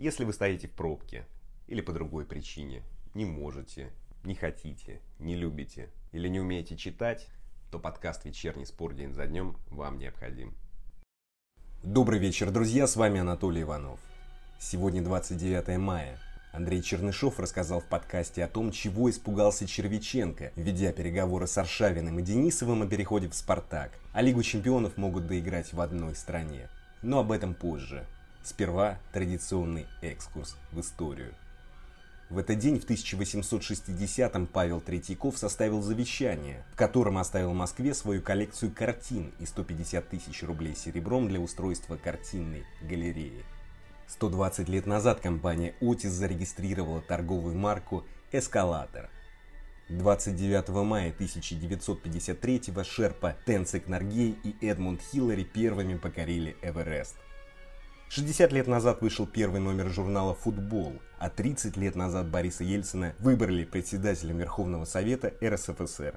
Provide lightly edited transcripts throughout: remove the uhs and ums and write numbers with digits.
Если вы стоите в пробке или по другой причине, не можете, не хотите, не любите или не умеете читать, то подкаст «Вечерний спор день за днем» вам необходим. Добрый вечер, друзья, с вами Анатолий Иванов. Сегодня 29 мая. Андрей Чернышов рассказал в подкасте о том, чего испугался Червиченко, ведя переговоры с Аршавиным и Денисовым о переходе в «Спартак». А Лигу чемпионов могут доиграть в одной стране. Но об этом позже. Сперва традиционный экскурс в историю. В этот день, в 1860-м, Павел Третьяков составил завещание, в котором оставил Москве свою коллекцию картин и 150 тысяч рублей серебром для устройства картинной галереи. 120 лет назад компания Otis зарегистрировала торговую марку «Эскалатор». 29 мая 1953-го шерпа Тенцинг Норгей и Эдмунд Хиллари первыми покорили Эверест. 60 лет назад вышел первый номер журнала «Футбол», а 30 лет назад Бориса Ельцина выбрали председателем Верховного Совета РСФСР.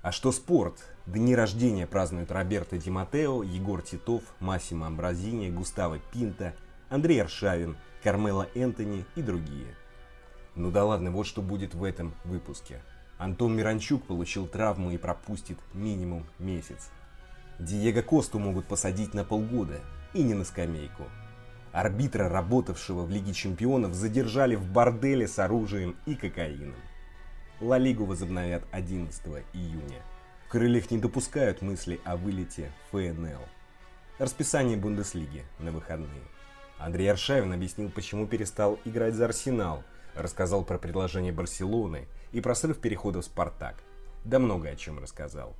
А что спорт? Дни рождения празднуют Роберто Диматео, Егор Титов, Массимо Амбразини, Густаво Пинто, Андрей Аршавин, Кармело Энтони и другие. Ну да ладно, вот что будет в этом выпуске. Антон Миранчук получил травму и пропустит минимум месяц. Диего Косту могут посадить на полгода и не на скамейку. Арбитра, работавшего в Лиге чемпионов, задержали в борделе с оружием и кокаином. Ла Лигу возобновят 11 июня. В крыльях не допускают мысли о вылете ФНЛ. Расписание Бундеслиги на выходные. Андрей Аршавин объяснил, почему перестал играть за Арсенал, рассказал про предложение Барселоны и про срыв перехода в Спартак. Да много о чем рассказал.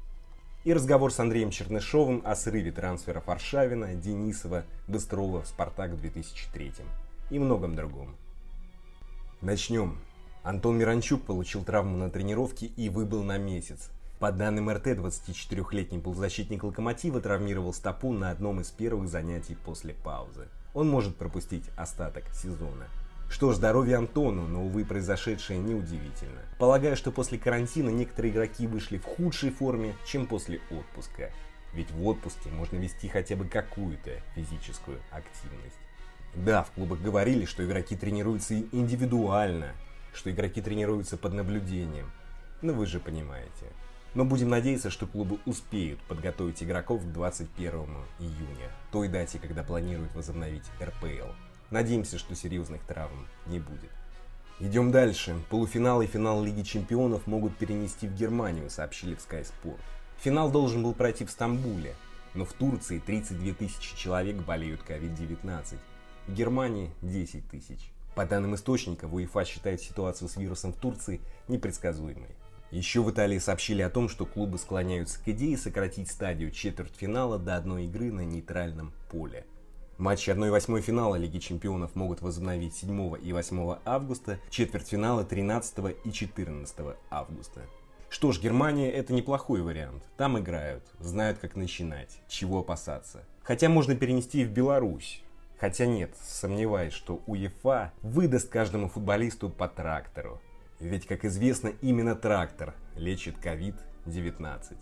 И разговор с Андреем Чернышовым о срыве трансферов Аршавина, Денисова, Быстрова в «Спартак» в 2003 и многом другом. Начнем. Антон Миранчук получил травму на тренировке и выбыл на месяц. По данным РТ, 24-летний полузащитник «Локомотива» травмировал стопу на одном из первых занятий после паузы. Он может пропустить остаток сезона. Что ж, здоровье Антону, но, увы, произошедшее неудивительно. Полагаю, что после карантина некоторые игроки вышли в худшей форме, чем после отпуска. Ведь в отпуске можно вести хотя бы какую-то физическую активность. Да, в клубах говорили, что игроки тренируются индивидуально, что игроки тренируются под наблюдением. Но вы же понимаете. Но будем надеяться, что клубы успеют подготовить игроков к 21 июня, той дате, когда планируют возобновить РПЛ. Надеемся, что серьезных травм не будет. Идем дальше. Полуфинал и финал Лиги чемпионов могут перенести в Германию, сообщили в Sky Sport. Финал должен был пройти в Стамбуле, но в Турции 32 тысячи человек болеют COVID-19, в Германии 10 тысяч. По данным источников, УЕФА считает ситуацию с вирусом в Турции непредсказуемой. Еще в Италии сообщили о том, что клубы склоняются к идее сократить стадию четвертьфинала до одной игры на нейтральном поле. Матчи 1/8 финала Лиги чемпионов могут возобновить 7 и 8 августа, четвертьфинала 13 и 14 августа. Что ж, Германия — это неплохой вариант. Там играют, знают, как начинать, чего опасаться. Хотя можно перенести и в Беларусь. Хотя нет, сомневаюсь, что УЕФА выдаст каждому футболисту по трактору. Ведь, как известно, именно трактор лечит COVID-19.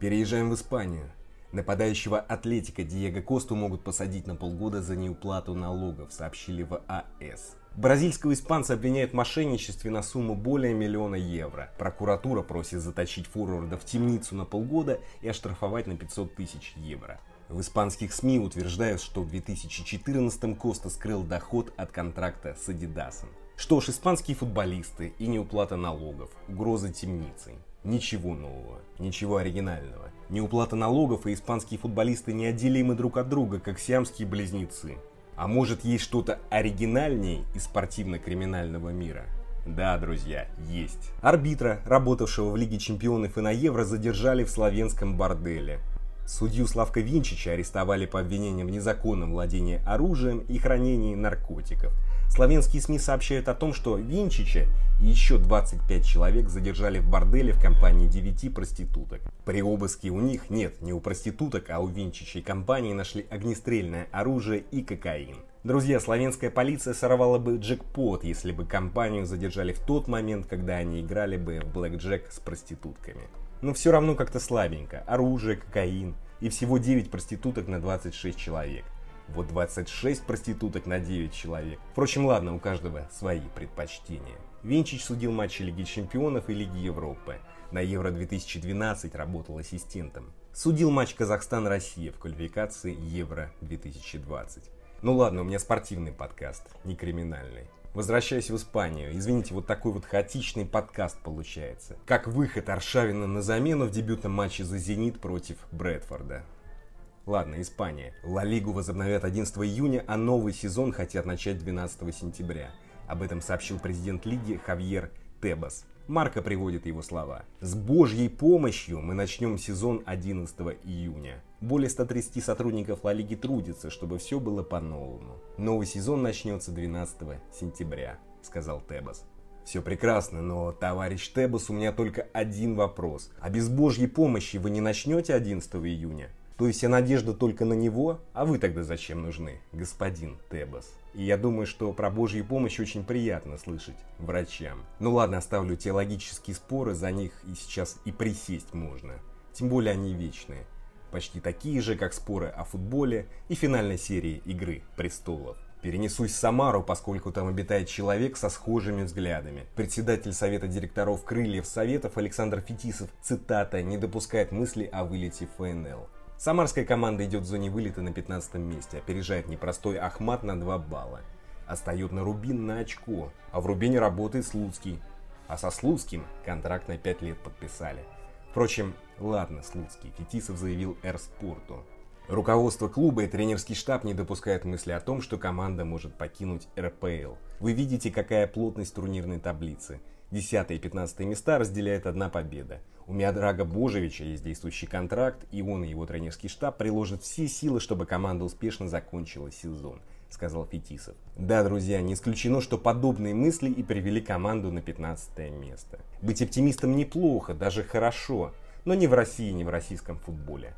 Переезжаем в Испанию. Нападающего «Атлетика» Диего Косту могут посадить на полгода за неуплату налогов, сообщили в АС. Бразильского испанца обвиняют в мошенничестве на сумму более миллиона евро. Прокуратура просит заточить форварда в темницу на полгода и оштрафовать на 500 тысяч евро. В испанских СМИ утверждают, что в 2014-м Коста скрыл доход от контракта с «Адидасом». Что ж, испанские футболисты и неуплата налогов, угроза темницей. Ничего нового, ничего оригинального. Неуплата налогов и испанские футболисты неотделимы друг от друга, как сиамские близнецы. А может, есть что-то оригинальнее из спортивно-криминального мира? Да, друзья, есть. Арбитра, работавшего в Лиге чемпионов и на Евро, задержали в словенском борделе. Судью Славка Винчича арестовали по обвинениям в незаконном владении оружием и хранении наркотиков. Словенские СМИ сообщают о том, что Винчича и еще 25 человек задержали в борделе в компании 9 проституток. При обыске у них, нет, не у проституток, а у Винчича и компании нашли огнестрельное оружие и кокаин. Друзья, словенская полиция сорвала бы джекпот, если бы компанию задержали в тот момент, когда они играли бы в блэкджек с проститутками. Но все равно как-то слабенько. Оружие, кокаин и всего 9 проституток на 26 человек. Вот 26 проституток на 9 человек. Впрочем, ладно, у каждого свои предпочтения. Винчич судил матчи Лиги чемпионов и Лиги Европы. На Евро-2012 работал ассистентом. Судил матч Казахстан-Россия в квалификации Евро-2020. Ну ладно, у меня спортивный подкаст, не криминальный. Возвращаюсь в Испанию. Извините, вот такой вот хаотичный подкаст получается. Как выход Аршавина на замену в дебютном матче за «Зенит» против Брэдфорда. Ладно, Испания. Ла Лигу возобновят 11 июня, а новый сезон хотят начать 12 сентября. Об этом сообщил президент лиги Хавьер Тебас. Марка приводит его слова. «С божьей помощью мы начнем сезон 11 июня. Более 130 сотрудников Ла Лиги трудятся, чтобы все было по-новому. Новый сезон начнется 12 сентября», — сказал Тебас. Все прекрасно, но, товарищ Тебас, у меня только один вопрос. А без божьей помощи вы не начнете 11 июня? То есть вся надежда только на него? А вы тогда зачем нужны, господин Тебас? И я думаю, что про божью помощь очень приятно слышать врачам. Ну ладно, оставлю теологические споры, за них и сейчас и присесть можно. Тем более они вечные. Почти такие же, как споры о футболе и финальной серии «Игры престолов». Перенесусь в Самару, поскольку там обитает человек со схожими взглядами. Председатель совета директоров «Крыльев Советов» Александр Фетисов, цитата, не допускает мысли о вылете ФНЛ. Самарская команда идет в зоне вылета на 15 месте, опережает непростой Ахмат на 2 балла. Остает на Рубин на очко, а в Рубине работает Слуцкий. А со Слуцким контракт на 5 лет подписали. Впрочем, ладно, Слуцкий, Фетисов заявил «Р-Спорту». Руководство клуба и тренерский штаб не допускают мысли о том, что команда может покинуть РПЛ. Вы видите, какая плотность турнирной таблицы. 10 и 15 места разделяет одна победа. У Миодрага Божевича есть действующий контракт, и он и его тренерский штаб приложат все силы, чтобы команда успешно закончила сезон, сказал Фетисов. Да, друзья, не исключено, что подобные мысли и привели команду на 15 место. Быть оптимистом неплохо, даже хорошо, но не в России, не в российском футболе.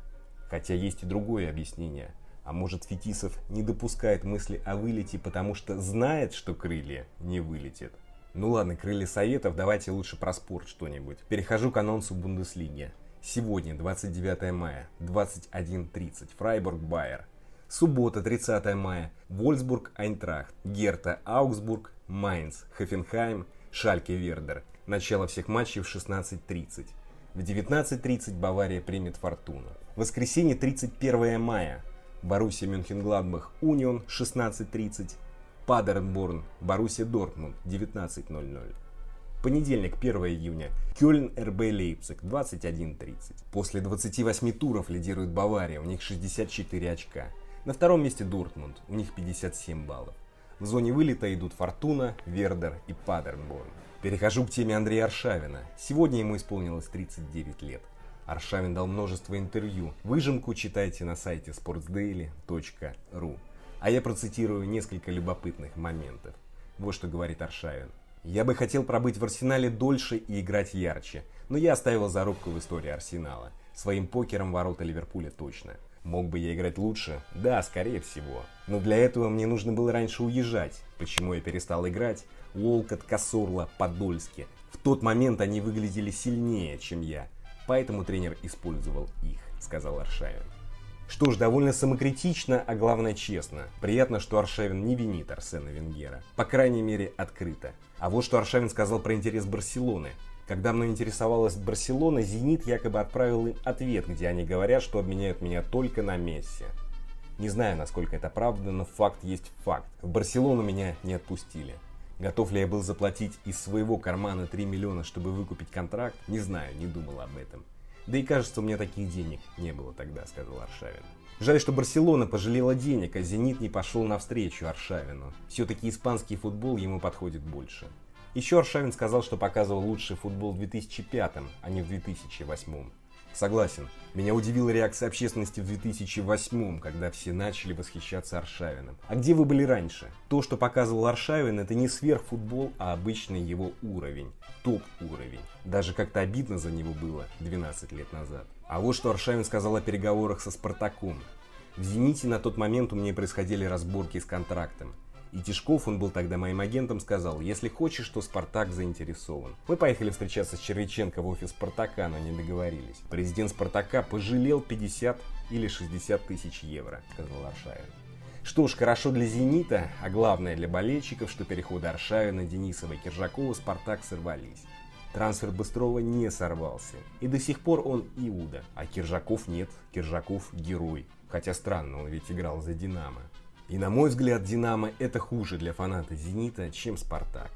Хотя есть и другое объяснение. А может, Фетисов не допускает мысли о вылете, потому что знает, что крылья не вылетят? Ну ладно, крылья советов, давайте лучше про спорт что-нибудь. Перехожу к анонсу Бундеслиги. Сегодня, 29 мая, 21:30, Фрайбург-Байер. Суббота, 30 мая, Вольсбург-Айнтрахт, Герта-Аугсбург, Майнц, Хофенхайм, Шальке-Вердер. Начало всех матчей в 16:30. В 19:30 Бавария примет Фортуну. Воскресенье, 31 мая, Боруссия Мюнхенгладбах-Унион, 16:30. Падерборн, Боруссия Дортмунд, 19:00. Понедельник, 1 июня. Кёльн, РБ Лейпциг, 21:30. После 28 туров лидирует Бавария, у них 64 очка. На втором месте Дортмунд, у них 57 баллов. В зоне вылета идут Фортуна, Вердер и Падерборн. Перехожу к теме Андрея Аршавина. Сегодня ему исполнилось 39 лет. Аршавин дал множество интервью. Выжимку читайте на сайте sportsdaily.ru. А я процитирую несколько любопытных моментов. Вот что говорит Аршавин. «Я бы хотел пробыть в Арсенале дольше и играть ярче, но я оставил зарубку в истории Арсенала. Своим покером ворота Ливерпуля точно. Мог бы я играть лучше? Да, скорее всего. Но для этого мне нужно было раньше уезжать. Почему я перестал играть? Уолкот, Касурла, Подольски. В тот момент они выглядели сильнее, чем я. Поэтому тренер использовал их», — сказал Аршавин. Что ж, довольно самокритично, а главное честно. Приятно, что Аршавин не винит Арсена Венгера. По крайней мере, открыто. А вот что Аршавин сказал про интерес Барселоны. «Когда мной интересовалась Барселона, «Зенит» якобы отправил им ответ, где они говорят, что обменяют меня только на Месси. Не знаю, насколько это правда, но факт есть факт. В Барселону меня не отпустили. Готов ли я был заплатить из своего кармана 3 миллиона, чтобы выкупить контракт? Не знаю, не думал об этом. Да и кажется, у меня таких денег не было тогда», — сказал Аршавин. Жаль, что Барселона пожалела денег, а «Зенит» не пошел навстречу Аршавину. Все-таки испанский футбол ему подходит больше. Еще Аршавин сказал, что показывал лучший футбол в 2005, а не в 2008. Согласен, меня удивила реакция общественности в 2008, когда все начали восхищаться Аршавиным. А где вы были раньше? То, что показывал Аршавин, это не сверхфутбол, а обычный его уровень, топ-уровень. Даже как-то обидно за него было 12 лет назад. А вот что Аршавин сказал о переговорах со «Спартаком». «В «Зените» на тот момент у меня происходили разборки с контрактом. И Тишков, он был тогда моим агентом, сказал, если хочешь, то «Спартак» заинтересован. Мы поехали встречаться с Червиченко в офис «Спартака», но не договорились. Президент «Спартака» пожалел 50 или 60 тысяч евро», — сказал Аршавин. Что ж, хорошо для «Зенита», а главное для болельщиков, что переходы Аршавина, Денисова и Кержакова «Спартак» сорвались. Трансфер Быстрова не сорвался. И до сих пор он Иуда. А Кержаков нет. Кержаков – герой. Хотя странно, он ведь играл за «Динамо». И на мой взгляд, «Динамо» – это хуже для фаната «Зенита», чем «Спартак».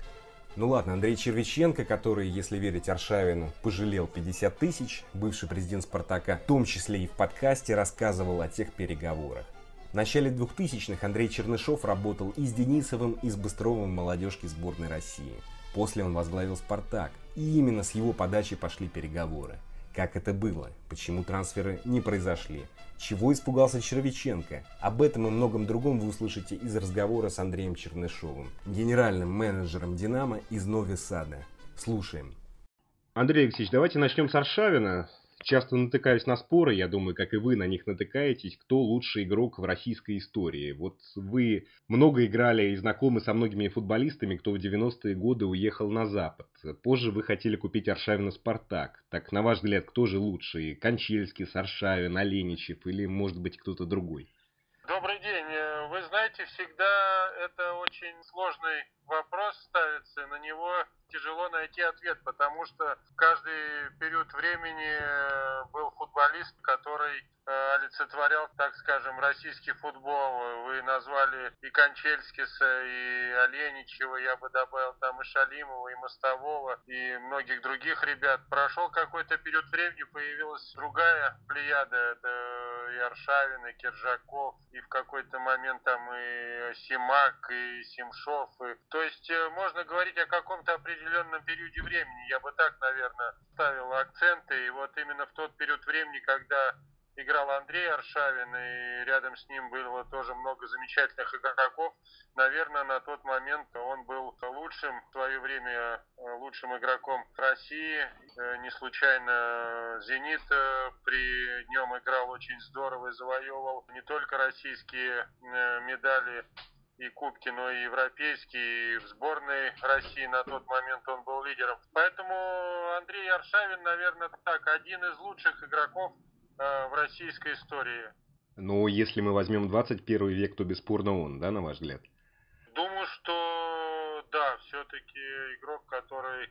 Ну ладно, Андрей Червиченко, который, если верить Аршавину, пожалел 50 тысяч, бывший президент «Спартака», в том числе и в подкасте, рассказывал о тех переговорах. В начале 2000-х Андрей Чернышов работал и с Денисовым, и с Быстровым в молодежке сборной России. После он возглавил «Спартак». И именно с его подачи пошли переговоры. Как это было? Почему трансферы не произошли? Чего испугался Червиченко? Об этом и многом другом вы услышите из разговора с Андреем Чернышовым, генеральным менеджером «Динамо» из Нови Сада. Слушаем. Андрей Алексеевич, давайте начнем с Аршавина. Часто натыкаюсь на споры, я думаю, как и вы на них натыкаетесь, кто лучший игрок в российской истории. Вот вы много играли и знакомы со многими футболистами, кто в 90-е годы уехал на Запад. Позже вы хотели купить Аршавина «Спартак». Так, на ваш взгляд, кто же лучший? Кончичевский, Аршавин, Оленичев или, может быть, кто-то другой? Добрый день. Вы знаете, всегда это очень сложный вопрос ставится, на него тяжело найти ответ, потому что каждый период времени был футболист, который олицетворял, так скажем, российский футбол. Вы назвали и Кончельскиса, и Оленичева, я бы добавил там и Шалимова, и Мостового, и многих других ребят. Прошел какой-то период времени, появилась другая плеяда, это и Аршавин, и Кержаков, и в какой-то момент там и Симак, и Семшов. То есть можно говорить о каком-то определенном периоде времени, я бы так, наверное, ставил акценты. И вот именно в тот период времени, когда играл Андрей Аршавин, и рядом с ним было тоже много замечательных игроков. Наверное, на тот момент он был лучшим в свое время, лучшим игроком России. Не случайно «Зенит» при нем играл очень здорово и завоевывал не только российские медали и кубки, но и европейские, и в сборной России на тот момент он был лидером. Поэтому Андрей Аршавин, наверное, так, один из лучших игроков в российской истории. Но если мы возьмем 21 век, то бесспорно он, да, на ваш взгляд? Думаю, что да, все-таки игрок, который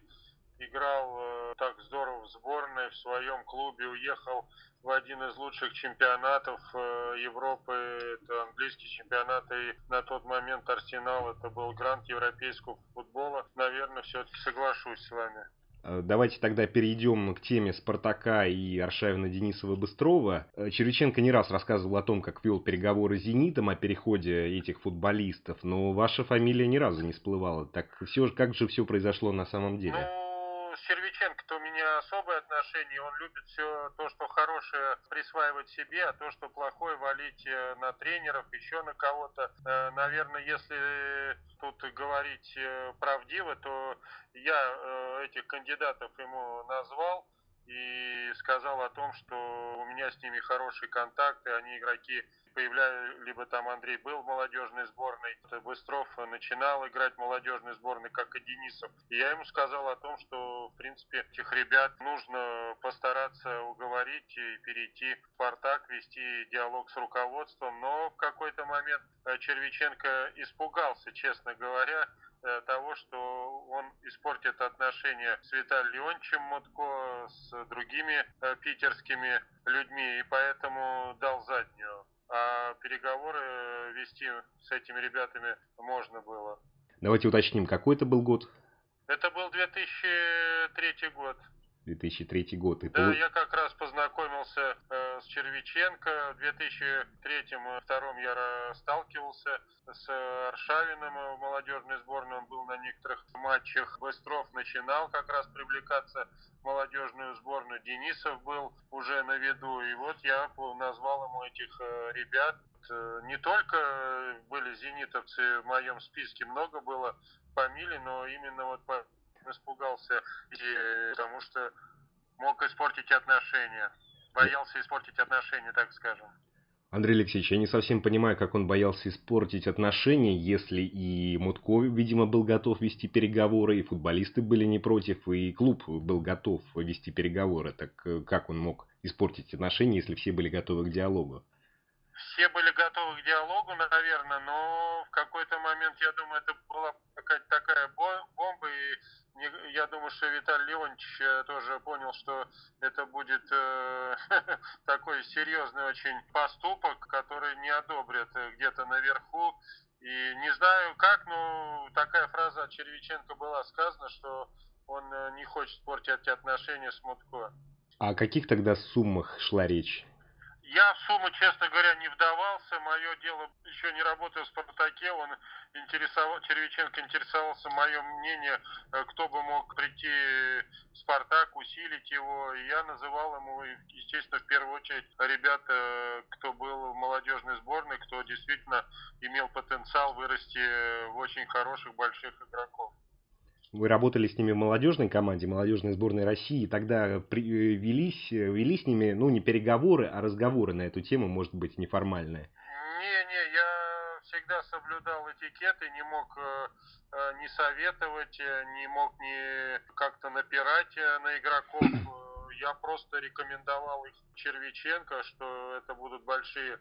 играл так здорово в сборной, в своем клубе, уехал в один из лучших чемпионатов Европы, это английский чемпионат, и на тот момент Арсенал, это был грант европейского футбола. Наверное, все-таки соглашусь с вами. Давайте тогда перейдем к теме «Спартака» и Аршавина, Денисова, Быстрова. Червиченко не раз рассказывал о том, как вел переговоры с «Зенитом» о переходе этих футболистов, но ваша фамилия ни разу не всплывала. Так все, как же все произошло на самом деле? Червиченко-то у меня особое отношение, он любит все то, что хорошее, присваивать себе, а то, что плохое, валить на тренеров, еще на кого-то. Наверное, если тут говорить правдиво, то я этих кандидатов ему назвал и сказал о том, что у меня с ними хорошие контакты, они игроки появляли, либо там Андрей был в молодежной сборной, Быстров начинал играть в молодежной сборной, как и Денисов. И я ему сказал о том, что, в принципе, этих ребят нужно постараться уговорить и перейти в «Спартак», вести диалог с руководством. Но в какой-то момент Червиченко испугался, честно говоря, того, что он испортит отношения с Виталием Леонтьевичем Мутко, с другими питерскими людьми, и поэтому дал заднюю. А переговоры вести с этими ребятами можно было. Давайте уточним, какой это был год? Это был 2003 год. 2003 год. И да, я как раз познакомился с Червиченко. В 2003-2002 я сталкивался с Аршавиным в молодежной сборной. Он был на некоторых матчах. Быстров начинал как раз привлекаться в молодежную сборную. Денисов был уже на виду. И вот я назвал ему этих ребят. Не только были зенитовцы в моем списке, много было фамилий, но именно вот по испугался, потому что мог испортить отношения. Боялся испортить отношения, так скажем. Андрей Алексеевич, я не совсем понимаю, как он боялся испортить отношения, если и Мутко, видимо, был готов вести переговоры, и футболисты были не против, и клуб был готов вести переговоры. Так как он мог испортить отношения, если все были готовы к диалогу? все были готовы к диалогу, наверное, но в какой-то момент, я думаю, это была какая-то такая бомба, и я думаю, что Виталий Леонтьевич тоже понял, что это будет такой серьезный очень поступок, который не одобрят где-то наверху. И не знаю как, но такая фраза от Червиченко была сказана, что он не хочет портить отношения с Мутко. О каких тогда суммах шла речь? Я в сумму, честно говоря, не вдавался. Мое дело, еще не работаю в «Спартаке». Червиченко интересовался моим мнением, кто бы мог прийти в «Спартак», усилить его. И я называл ему, естественно, в первую очередь, ребят, кто был в молодежной сборной, кто действительно имел потенциал вырасти в очень хороших, больших игроков. Вы работали с ними в молодежной команде, молодежной сборной России, тогда вели с ними, ну, не переговоры, а разговоры на эту тему, может быть, неформальные. Не, я всегда соблюдал этикет и не мог не советовать, не мог не как-то напирать на игроков. Я просто рекомендовал их Червиченко, что это будут большие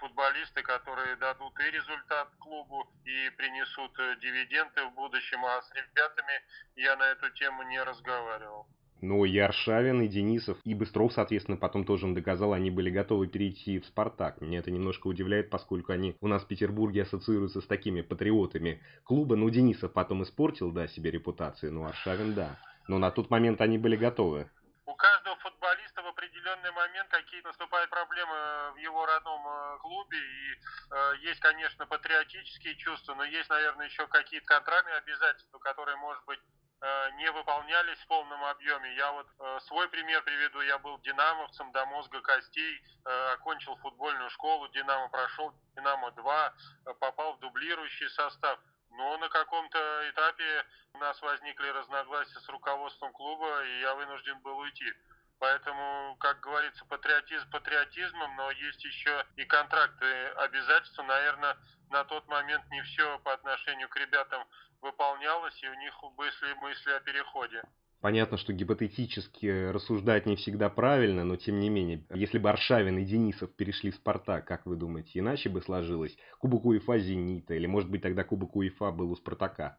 футболисты, которые дадут и результат клубу, и принесут дивиденды в будущем. А с ребятами я на эту тему не разговаривал. Но и Аршавин, и Денисов, и Быстров, соответственно, потом тоже им доказал, они были готовы перейти в «Спартак». Меня это немножко удивляет, поскольку они у нас в Петербурге ассоциируются с такими патриотами клуба. Ну, Денисов потом испортил, да, себе репутацию, но Аршавин, да. Но на тот момент они были готовы. У каждого футболиста в определенный момент какие наступают проблемы в его родном клубе. И есть, конечно, патриотические чувства, но есть, наверное, еще какие-то контрактные обязательства, которые, может быть, не выполнялись в полном объеме. Я вот свой пример приведу. Я был динамовцем до мозга костей, окончил футбольную школу «Динамо», прошел «Динамо-2», попал в дублирующий состав. Но на каком-то этапе у нас возникли разногласия с руководством клуба, и я вынужден был уйти. Поэтому, как говорится, патриотизм патриотизмом, но есть еще и контракты, обязательства. Наверное, на тот момент не все по отношению к ребятам выполнялось, и у них были мысли о переходе. Понятно, что гипотетически рассуждать не всегда правильно, но тем не менее, если бы Аршавин и Денисов перешли в «Спартак», как вы думаете, иначе бы сложилось? Кубок УЕФА «Зенита» или, может быть, тогда Кубок УЕФА был у «Спартака»?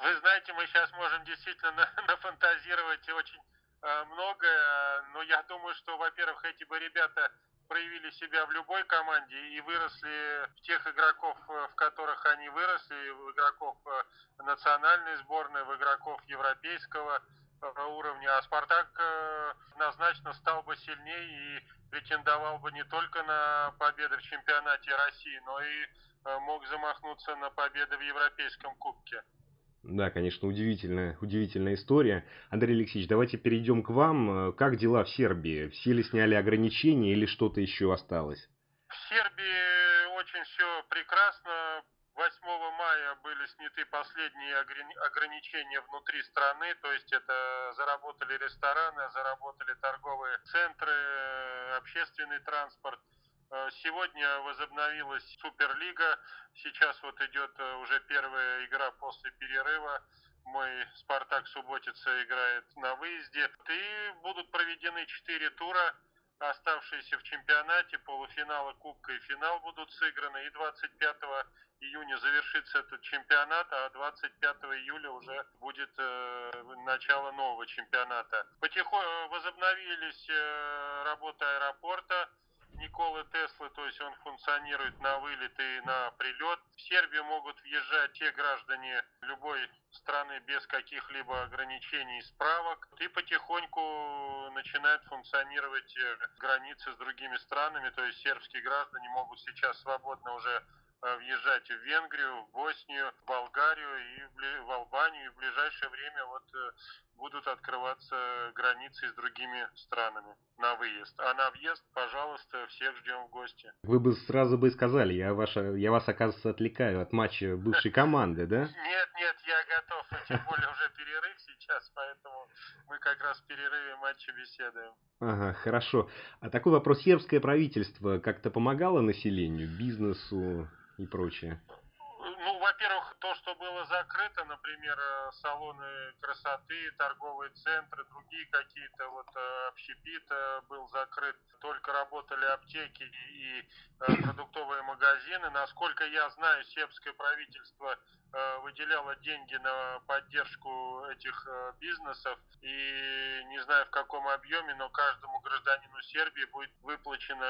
Вы знаете, мы сейчас можем действительно нафантазировать очень многое, но я думаю, что, во-первых, эти бы ребята проявили себя в любой команде и выросли в тех игроков, в которых они выросли, в игроков национальной сборной, в игроков европейского уровня. А «Спартак» однозначно стал бы сильнее и претендовал бы не только на победы в чемпионате России, но и мог замахнуться на победы в Европейском кубке. Да, конечно, удивительная история. Андрей Алексеевич, давайте перейдем к вам. Как дела в Сербии? Все ли сняли ограничения или что-то еще осталось? В Сербии очень все прекрасно. 8 мая были сняты последние ограничения внутри страны. То есть это заработали рестораны, заработали торговые центры, общественный транспорт. Сегодня возобновилась Суперлига, сейчас вот идет уже первая игра после перерыва, мой «Спартак» субботица играет на выезде. И будут проведены 4 тура, оставшиеся в чемпионате, полуфинала, кубка и финал будут сыграны. И 25 июня завершится этот чемпионат, а 25 июля уже будет начало нового чемпионата. Потихоньку возобновились работа аэропорта Николы Теслы, то есть он функционирует на вылет и на прилет. В Сербию могут въезжать те граждане любой страны без каких-либо ограничений и справок. И потихоньку начинают функционировать границы с другими странами, то есть сербские граждане могут сейчас свободно уже въезжать в Венгрию, в Боснию, в Болгарию и в Албанию. И в ближайшее время вот будут открываться границы с другими странами на выезд. А на въезд, пожалуйста, всех ждем в гости. Вы бы сразу бы сказали, я вас, оказывается, отвлекаю от матча бывшей команды, да? Нет, я готов. Тем более уже перерыв сейчас, поэтому мы как раз в перерыве матча беседуем. Ага, хорошо. А такой вопрос. Сербское правительство как-то помогало населению, бизнесу и прочее? Ну, во-первых, то, что было закрыто, например, салоны красоты, торговые центры, другие какие-то, вот общепит был закрыт, только работали аптеки и продуктовые магазины. Насколько я знаю, сербское правительство выделяло деньги на поддержку этих бизнесов, и не знаю в каком объеме, но каждому гражданину Сербии будет выплачена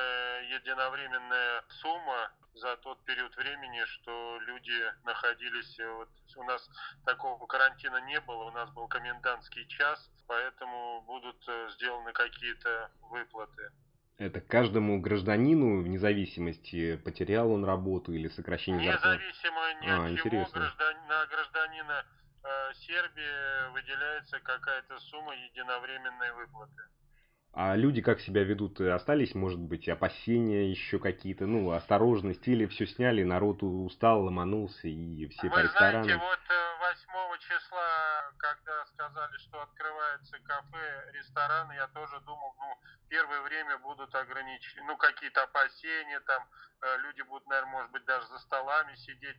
единовременная сумма за тот период времени, что люди находились. Вот у нас такого карантина не было, у нас был комендантский час, поэтому будут сделаны какие-то выплаты. Это каждому гражданину, вне зависимости, потерял он работу или сокращение зарплаты? Независимо ни от чего, на гражданина Сербии выделяется какая-то сумма единовременной выплаты. А люди как себя ведут? Остались, может быть, опасения еще какие-то, ну, осторожности, или все сняли, народ устал, ломанулся, и все по ресторанам? Вы знаете, вот 8 числа, когда сказали, что открывается кафе, рестораны, я тоже думал, первое время будут ограничены, какие-то опасения, там, люди будут, наверное, может быть, даже за столами сидеть,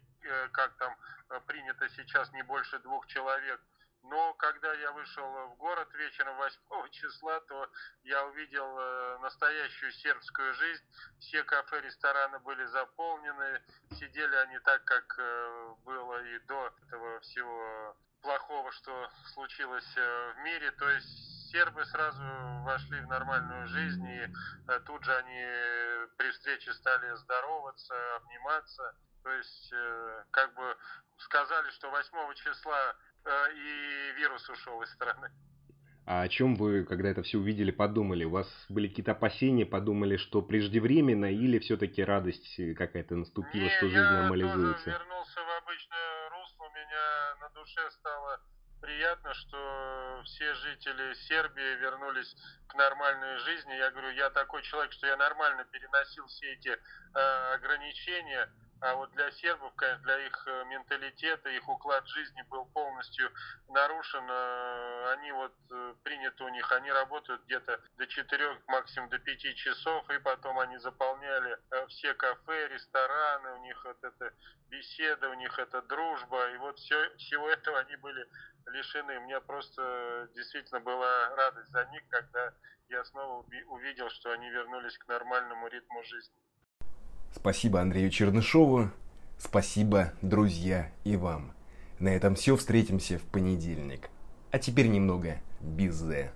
как там принято сейчас, не больше 2 человек. Но когда я вышел в город вечером 8 числа, то я увидел настоящую сербскую жизнь. Все кафе, рестораны были заполнены, сидели они так, как было и до этого всего плохого, что случилось в мире. То есть сербы сразу вошли в нормальную жизнь, и тут же они при встрече стали здороваться, обниматься. То есть как бы сказали, что 8 числа и вирус ушел из страны. А о чем вы, когда это все увидели, подумали? У вас были какие-то опасения, подумали, что преждевременно, или все-таки радость какая-то наступила, что жизнь нормализуется? Я тоже вернулся в обычное русло, у меня на душе стало приятно, что все жители Сербии вернулись к нормальной жизни. Я говорю, я такой человек, что я нормально переносил все эти ограничения. А вот для сербов, конечно, для их менталитета, их уклад жизни был полностью нарушен. Они вот, принято у них, они работают где-то до 4, максимум до 5 часов, и потом они заполняли все кафе, рестораны, у них вот это беседа, у них это дружба, и вот всего этого они были лишены. Мне просто действительно была радость за них, когда я снова увидел, что они вернулись к нормальному ритму жизни. Спасибо Андрею Чернышову, спасибо, друзья, и вам. На этом все, встретимся в понедельник. А теперь немного бизе.